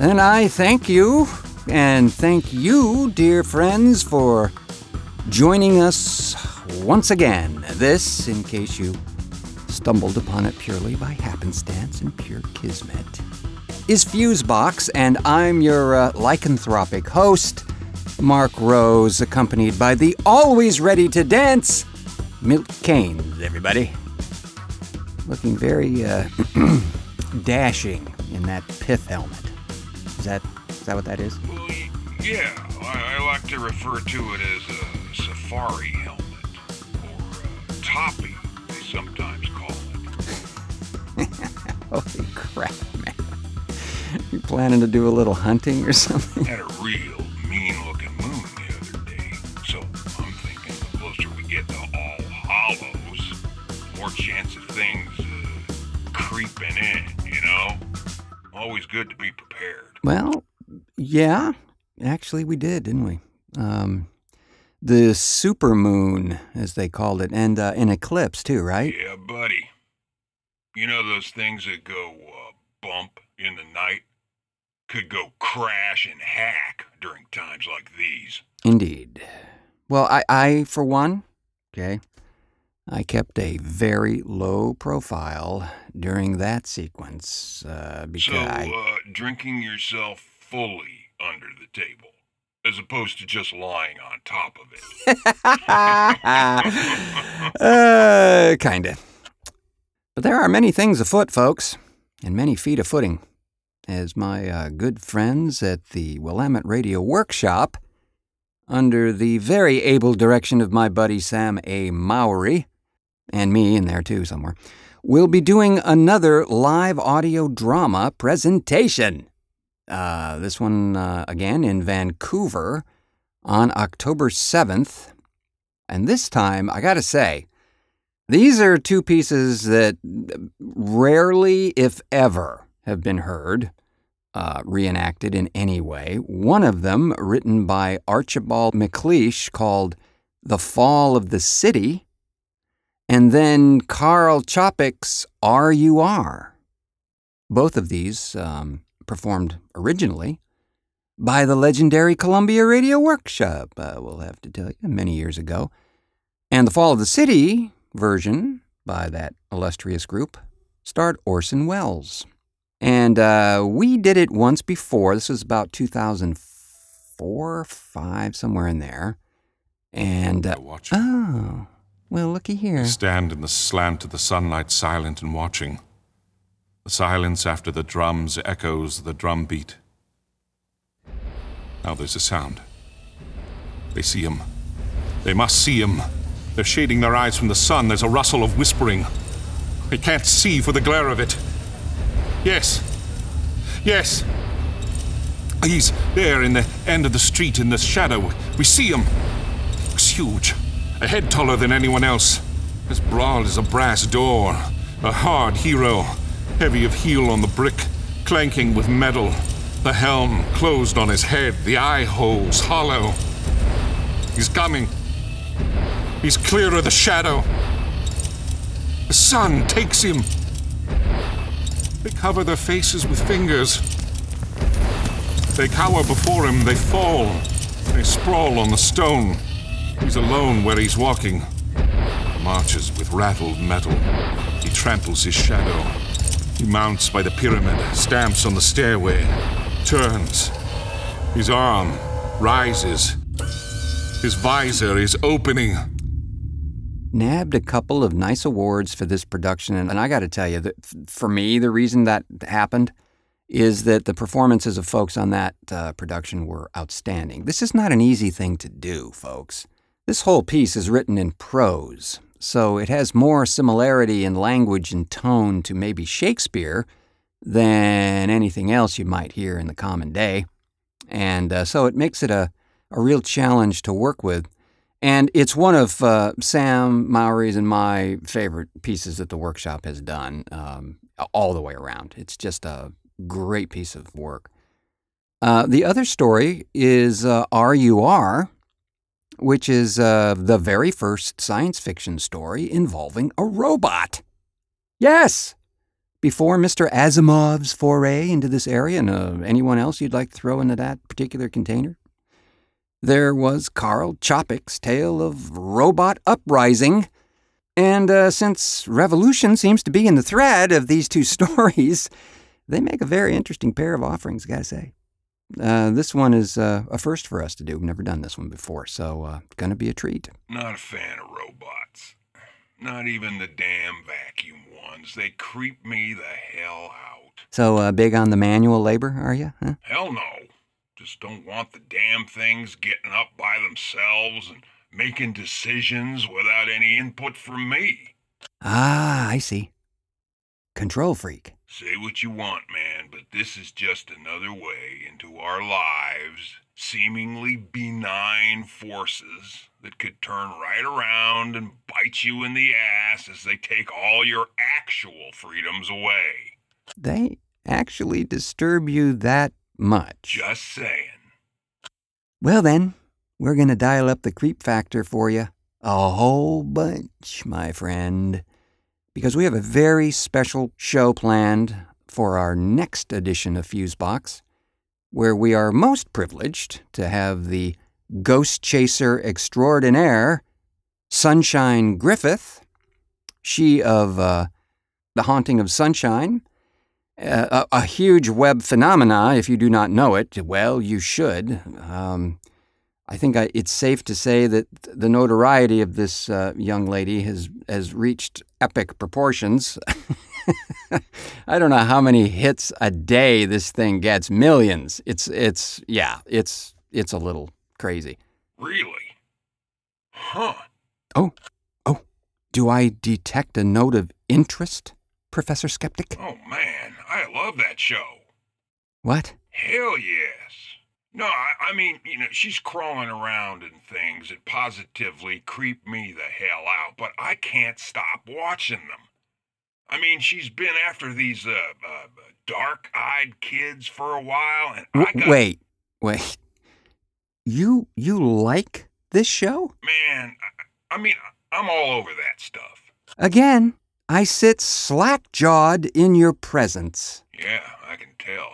Then I thank you, and thank you, dear friends, for joining us once again. This, in case you stumbled upon it purely by happenstance and pure kismet, is Fusebox, and I'm your lycanthropic host, Marc Rose, accompanied by the always ready to dance, Milt Kanes, everybody. Looking very dashing in that pith helmet. Is that what that is? Well, yeah, I like to refer to it as a safari helmet, or a toppy, they sometimes call it. Holy crap, man. You planning to do a little hunting or something? Had a real mean-looking moon the other day, so I'm thinking the closer we get to All Hallows, more chance of things creeping in, you know? Always good to be prepared. Well, yeah, actually we did, didn't we? The supermoon, as they called it, and an eclipse too, right? Yeah, buddy. You know those things that go bump in the night? Could go crash and hack during times like these. Indeed. Well, I for one, okay, I kept a very low profile during that sequence, because... So, drinking yourself fully under the table, as opposed to just lying on top of it. Kinda. But there are many things afoot, folks, and many feet of footing, as my good friends at the Willamette Radio Workshop, under the very able direction of my buddy Sam A. Mowry, and me in there too somewhere, we'll be doing another live audio drama presentation. This one, again, in Vancouver on October 7th. And this time, I gotta say, these are two pieces that rarely, if ever, have been heard, reenacted in any way. One of them, written by Archibald MacLeish, called The Fall of the City, and then Karl Čapek's R.U.R. Both of these performed originally by the legendary Columbia Radio Workshop, we'll have to tell you, many years ago. And the Fall of the City version by that illustrious group starred Orson Welles. And we did it once before. This was about 2004, 5, somewhere in there. And, oh, well, looky here. I stand in the slant of the sunlight, silent and watching. The silence after the drums echoes the drum beat. Now there's a sound. They see him. They must see him. They're shading their eyes from the sun. There's a rustle of whispering. They can't see for the glare of it. Yes. Yes. He's there in the end of the street in the shadow. We see him. Looks huge. A head taller than anyone else. As broad as a brass door. A hard hero. Heavy of heel on the brick, clanking with metal. The helm closed on his head, the eye holes hollow. He's coming. He's clear of the shadow. The sun takes him. They cover their faces with fingers. They cower before him, they fall. They sprawl on the stone. He's alone where he's walking. He marches with rattled metal. He tramples his shadow. He mounts by the pyramid, stamps on the stairway, turns. His arm rises. His visor is opening. Nabbed a couple of nice awards for this production, and I got to tell you, that for me, the reason that happened is that the performances of folks on that production were outstanding. This is not an easy thing to do, folks. This whole piece is written in prose, so it has more similarity in language and tone to maybe Shakespeare than anything else you might hear in the common day. And so it makes it a real challenge to work with. And it's one of Sam Mowry's and my favorite pieces that the workshop has done all the way around. It's just a great piece of work. The other story is R.U.R., which is the very first science fiction story involving a robot. Yes, before Mr. Asimov's foray into this area, and anyone else you'd like to throw into that particular container? There was Carl Chopik's tale of robot uprising, and since revolution seems to be in the thread of these two stories, they make a very interesting pair of offerings, gotta say. This one is a first for us to do. We've never done this one before, so gonna be a treat. Not a fan of robots. Not even the damn vacuum ones. They creep me the hell out. So big on the manual labor, are you? Huh? Hell no. Just don't want the damn things getting up by themselves and making decisions without any input from me. Ah, I see. Control freak. Say what you want, man, but this is just another way into our lives, seemingly benign forces that could turn right around and bite you in the ass as they take all your actual freedoms away. They actually disturb you that much? Just saying. Well then, we're going to dial up the creep factor for you a whole bunch, my friend, because we have a very special show planned for our next edition of Fusebox, where we are most privileged to have the ghost chaser extraordinaire, Sunshine Griffith, she of The Haunting of Sunshine, a huge web phenomena. If you do not know it, well, you should. I think it's safe to say that the notoriety of this young lady has reached epic proportions. I don't know how many hits a day this thing gets. Millions. It's a little crazy. Really? Huh. Oh. Do I detect a note of interest, Professor Skeptic? Oh, man, I love that show. What? Hell yes. No, I mean, she's crawling around and things that positively creep me the hell out, but I can't stop watching them. I mean, she's been after these dark-eyed kids for a while, and Wait. You like this show? Man, I mean, I'm all over that stuff. Again, I sit slack-jawed in your presence. Yeah, I can tell.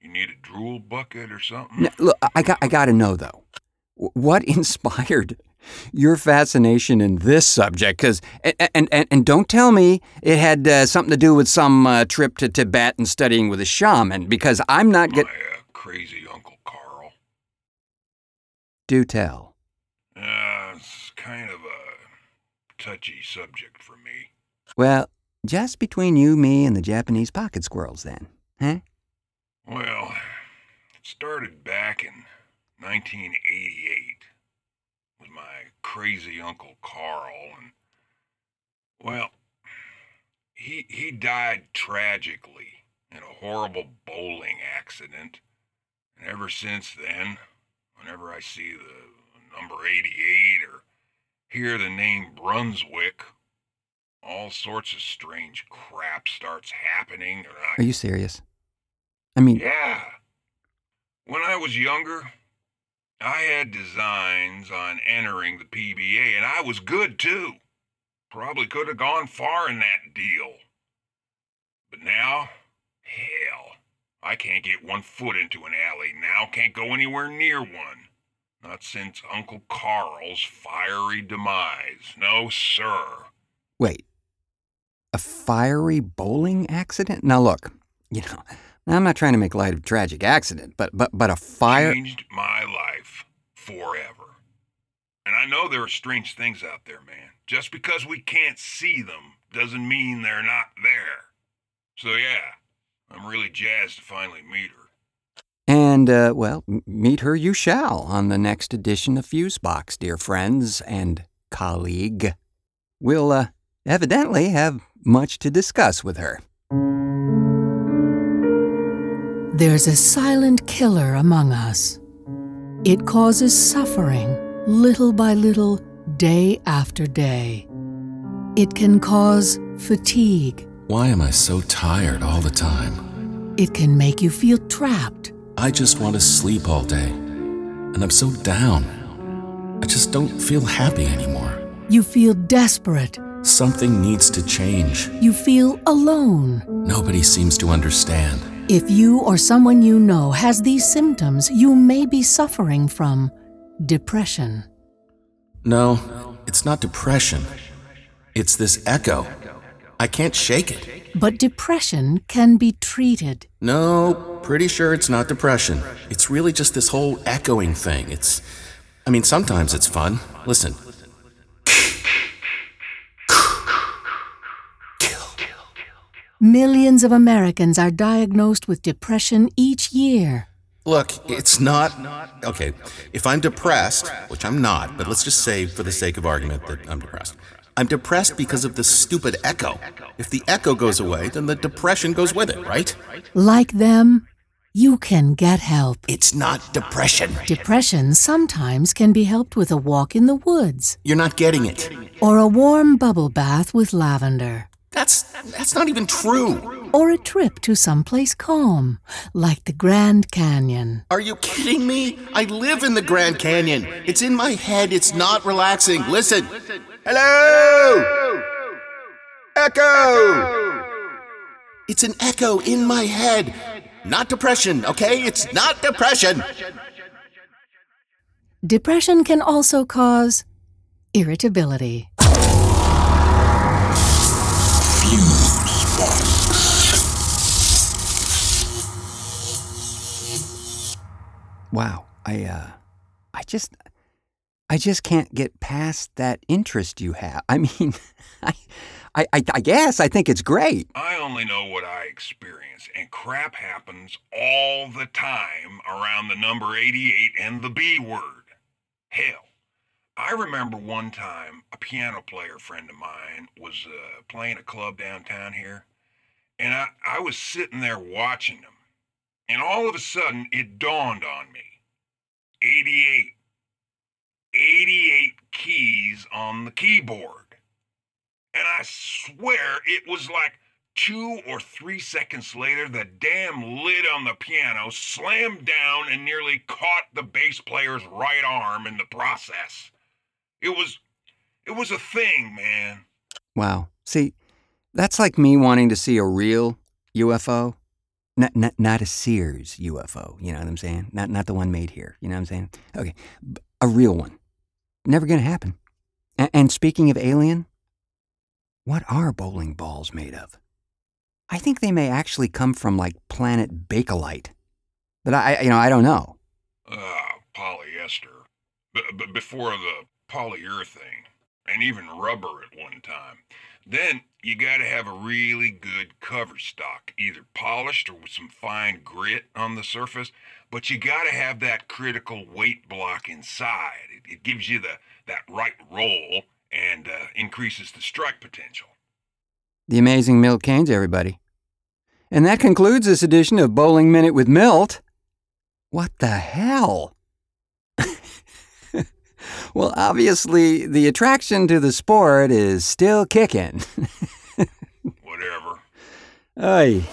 You need a drool bucket or something? Now, look, I got to know, though, what inspired your fascination in this subject? Because, and don't tell me it had something to do with some trip to Tibet and studying with a shaman, because I'm not getting... My crazy Uncle Carl. Do tell. It's kind of a touchy subject for me. Well, just between you, me, and the Japanese pocket squirrels, then, huh? Well, it started back in 1988 with my crazy Uncle Carl, and, well, he died tragically in a horrible bowling accident, and ever since then, whenever I see the number 88 or hear the name Brunswick, all sorts of strange crap starts happening. Are you serious? I mean... Yeah. When I was younger, I had designs on entering the PBA, and I was good, too. Probably could have gone far in that deal. But now, hell, I can't get one foot into an alley now, can't go anywhere near one. Not since Uncle Carl's fiery demise. No, sir. Wait, a fiery bowling accident? Now, look, I'm not trying to make light of a tragic accident, but a fire... Changed my life forever. And I know there are strange things out there, man. Just because we can't see them doesn't mean they're not there. So yeah, I'm really jazzed to finally meet her. And, meet her you shall on the next edition of Fusebox, dear friends and colleague. We'll evidently have much to discuss with her. There's a silent killer among us. It causes suffering little by little, day after day. It can cause fatigue. Why am I so tired all the time? It can make you feel trapped. I just want to sleep all day, and I'm so down. I just don't feel happy anymore. You feel desperate Something needs to change. You feel alone. Nobody seems to understand. If you or someone you know has these symptoms, you may be suffering from depression. No, it's not depression. It's this echo. I can't shake it. But depression can be treated. No, pretty sure it's not depression. It's really just this whole echoing thing. Sometimes it's fun. Listen. Millions of Americans are diagnosed with depression each year. Look, it's not... Okay, if I'm depressed, which I'm not, but let's just say for the sake of argument that I'm depressed. I'm depressed because of this stupid echo. If the echo goes away, then the depression goes with it, right? Like them, you can get help. It's not depression. Depression sometimes can be helped with a walk in the woods. You're not getting it. Or a warm bubble bath with lavender. That's not even true. Or a trip to someplace calm, like the Grand Canyon. Are you kidding me? I live in the Grand Canyon. It's in my head. It's not relaxing. Listen. Hello! Echo! It's an echo in my head. Not depression, okay? It's not depression. Depression can also cause irritability. Wow, I just can't get past that interest you have. I guess I think it's great. I only know what I experience, and crap happens all the time around the number 88 and the B word. Hell, I remember one time a piano player friend of mine was playing a club downtown here, and I was sitting there watching him, and all of a sudden it dawned on me. 88. 88 keys on the keyboard. And I swear it was like 2 or 3 seconds later, the damn lid on the piano slammed down and nearly caught the bass player's right arm in the process. It was a thing, man. Wow. See, that's like me wanting to see a real UFO. Not a Sears UFO, you know what I'm saying? Not the one made here, you know what I'm saying? Okay, a real one. Never gonna happen. And speaking of alien, what are bowling balls made of? I think they may actually come from, like, planet Bakelite. But I don't know. Polyester. But before the polyurethane, and even rubber at one time. Then you gotta have a really good cover stock, either polished or with some fine grit on the surface, but you gotta have that critical weight block inside. It gives you that right roll and increases the strike potential. The amazing Milt Kanes, everybody. And that concludes this edition of Bowling Minute with Milt. What the hell? Well, obviously, the attraction to the sport is still kicking. Whatever. Aye.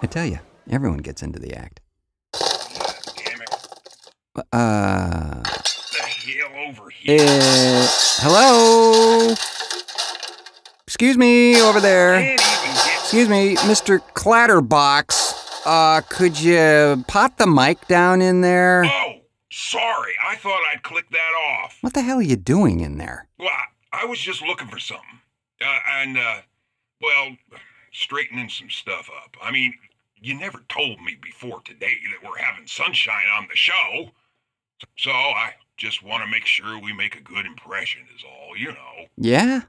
I tell you, everyone gets into the act. Damn it. Over here. Hello? Excuse me, over there. Excuse me, Mr. Clatterbox. Could you pot the mic down in there? Oh, sorry. I thought I'd click that off. What the hell are you doing in there? Well, I was just looking for something. Straightening some stuff up. You never told me before today that we're having sunshine on the show. So I... just want to make sure we make a good impression is all, you know. Yeah.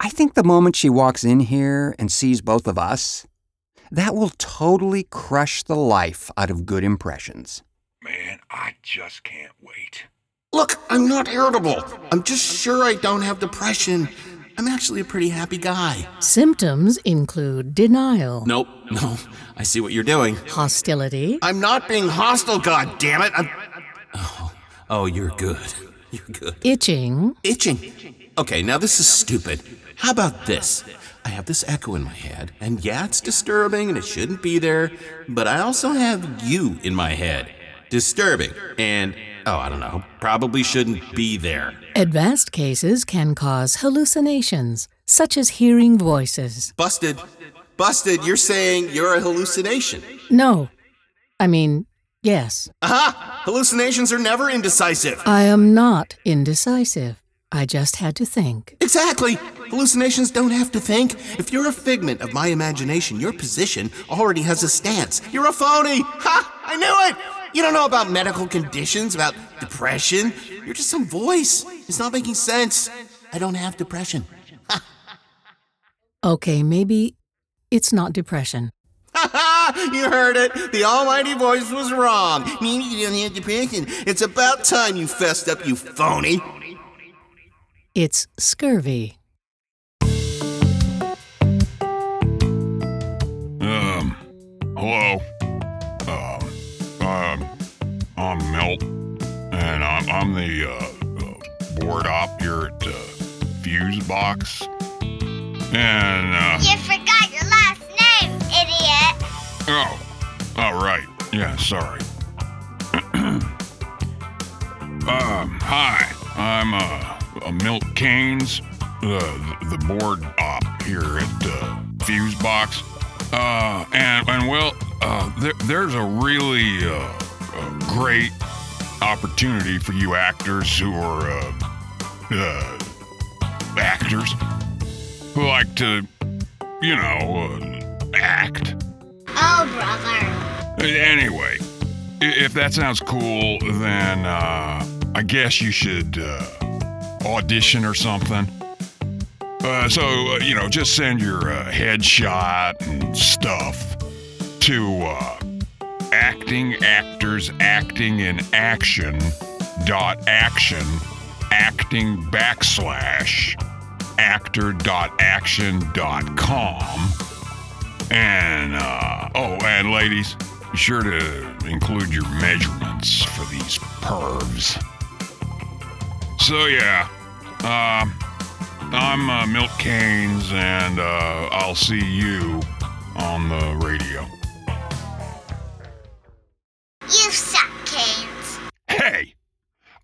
I think the moment she walks in here and sees both of us, that will totally crush the life out of good impressions. Man, I just can't wait. Look, I'm not irritable. I'm just sure I don't have depression. I'm actually a pretty happy guy. Symptoms include denial. Nope. No, I see what you're doing. Hostility. I'm not being hostile, goddammit. Oh, you're good. Itching. Okay, now this is stupid. How about this? I have this echo in my head, and yeah, it's disturbing and it shouldn't be there, but I also have you in my head. Disturbing and, oh, I don't know, probably shouldn't be there. Advanced cases can cause hallucinations, such as hearing voices. Busted. Busted, you're saying you're a hallucination. No. I mean, yes. Aha! Hallucinations are never indecisive. I am not indecisive. I just had to think. Exactly! Hallucinations don't have to think. If you're a figment of my imagination, your position already has a stance. You're a phony! Ha! I knew it! You don't know about medical conditions, about depression. You're just some voice. It's not making sense. I don't have depression. Ha! Okay, maybe it's not depression. Ha ha! You heard it! The almighty voice was wrong. Maybe you don't have depression. It's about time you fessed up, you phony. It's scurvy. Hello. I'm Milt, and I'm the board op here at Fusebox. And you forgot your last name, idiot. Oh. Oh, right. Yeah. Sorry. Hi. I'm Milt Kanes, the board op here at Fusebox, and there's a really great opportunity for you actors who are actors who like to, you know, act. Oh, brother. Anyway, if that sounds cool, then I guess you should audition or something. So, just send your headshot and stuff to acting@actorsaction.action/actor.action.com. And, and ladies, be sure to include your measurements for these pervs. So, yeah, I'm Milt Kanes, and I'll see you on the radio. You suck, Kanes. Hey,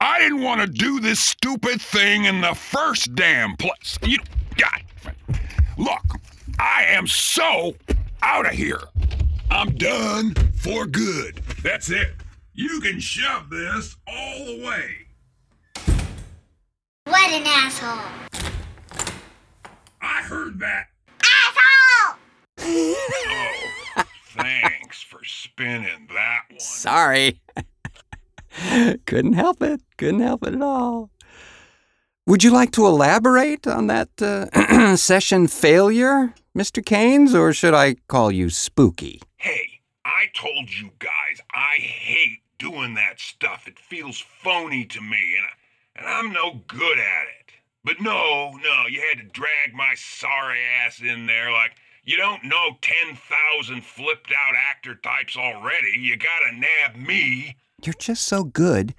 I didn't want to do this stupid thing in the first damn place. You God. Look, I am so out of here. I'm done for good. That's it. You can shove this all the way. What an asshole. I heard that. Asshole! Oh, thanks for spinning that one. Sorry. Couldn't help it. Couldn't help it at all. Would you like to elaborate on that session failure, Mr. Kanes, or should I call you Spooky? Hey, I told you guys I hate doing that stuff. It feels phony to me, and I'm no good at it. But no, you had to drag my sorry ass in there like you don't know 10,000 flipped-out actor types already. You gotta nab me. You're just so good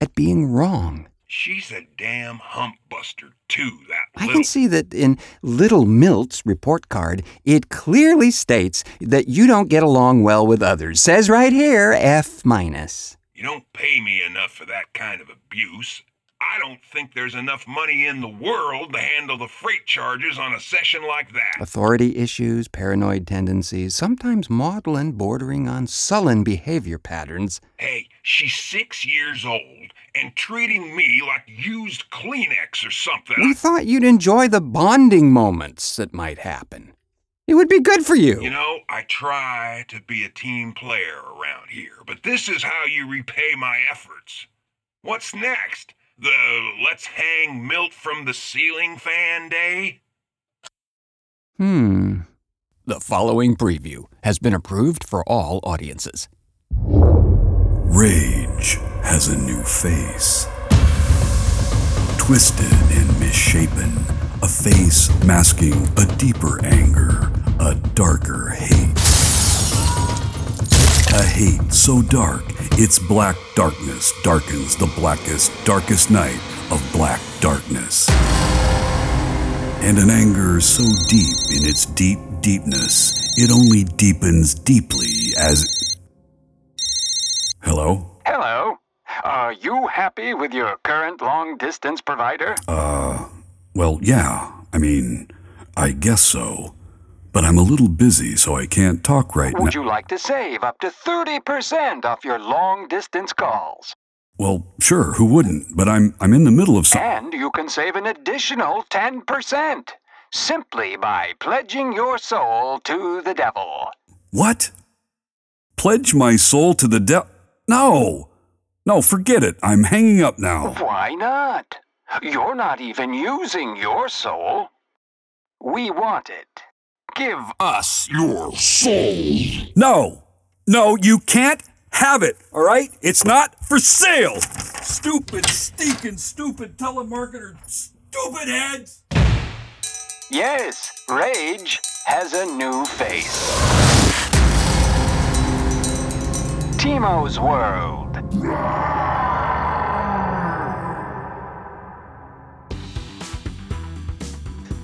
at being wrong. She's a damn hump buster, too, I can see that in Little Milt's report card, it clearly states that you don't get along well with others. Says right here, F-. You don't pay me enough for that kind of abuse. I don't think there's enough money in the world to handle the freight charges on a session like that. Authority issues, paranoid tendencies, sometimes maudlin bordering on sullen behavior patterns. Hey, she's 6 years old and treating me like used Kleenex or something. We thought you'd enjoy the bonding moments that might happen. It would be good for you. You know, I try to be a team player around here, but this is how you repay my efforts. What's next? The let's hang Milt from the ceiling fan day? The following preview has been approved for all audiences. Rage has a new face. Twisted and misshapen, a face masking a deeper anger, a darker hate. A hate so dark, its black darkness darkens the blackest, darkest night of black darkness. and an anger so deep in its deep deepness, it only deepens deeply as... Hello? Hello? Are you happy with your current long-distance provider? Well, yeah. I mean, I guess so. But I'm a little busy, so I can't talk right now. Would you like to save up to 30% off your long-distance calls? Well, sure, who wouldn't? But I'm in the middle of something. And you can save an additional 10% simply by pledging your soul to the devil. What? Pledge my soul to the devil? No! No, forget it. I'm hanging up now. Why not? You're not even using your soul. We want it. Give us your soul. No! No, you can't have it, all right? It's not for sale. Stupid, stinking, stupid telemarketer, stupid heads. Yes, rage has a new face. Timo's World.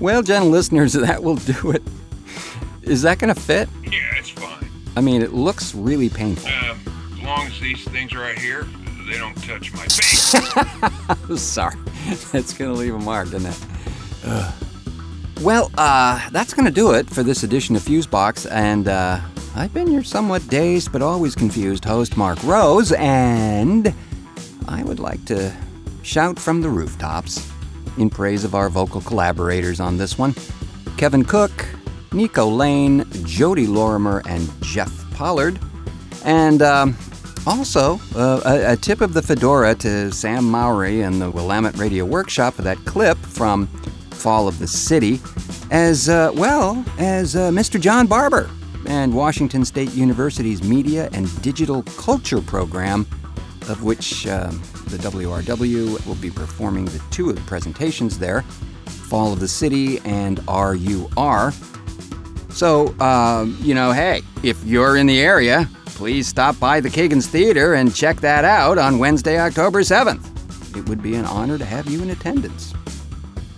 Well, gentle listeners, that will do it. Is that going to fit? Yeah, it's fine. I mean, it looks really painful. As long as these things are right here, they don't touch my face. I'm sorry. That's going to leave a mark, isn't it? Well, that's going to do it for this edition of Fusebox, and I've been your somewhat dazed but always confused host, Marc Rose, and I would like to shout from the rooftops in praise of our vocal collaborators on this one, Kevin Cooke, Nico Lane, Jodi Lorimer, and Jeff Pollard. And also, a tip of the fedora to Sam Mowry and the Willamette Radio Workshop for that clip from Fall of the City, as well as Mr. John Barber and Washington State University's Media and Digital Culture Program, of which the WRW will be performing the two of the presentations there, Fall of the City and R.U.R. So, you know, hey, if you're in the area, please stop by the Kiggins Theater and check that out on Wednesday, October 7th. It would be an honor to have you in attendance.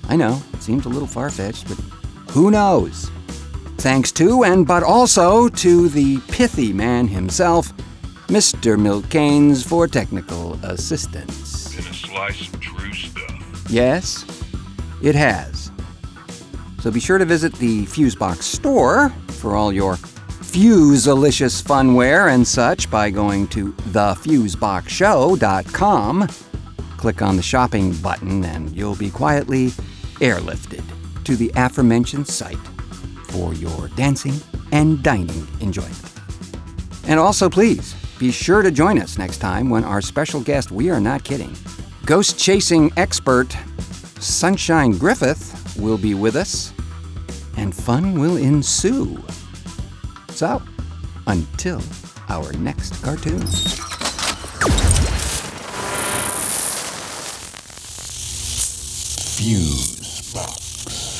I know, it seems a little far-fetched, but who knows? Thanks to, and but also to the pithy man himself, Mr. Milt Kanes, for technical assistance. Been a slice of true stuff. Yes, it has. So be sure to visit the Fusebox store for all your Fuse-alicious funware and such by going to thefuseboxshow.com. Click on the shopping button and you'll be quietly airlifted to the aforementioned site for your dancing and dining enjoyment. And also, please, be sure to join us next time when our special guest, we are not kidding, ghost-chasing expert Sunshine Griffith will be with us, and fun will ensue. So, until our next cartoon. Fusebox.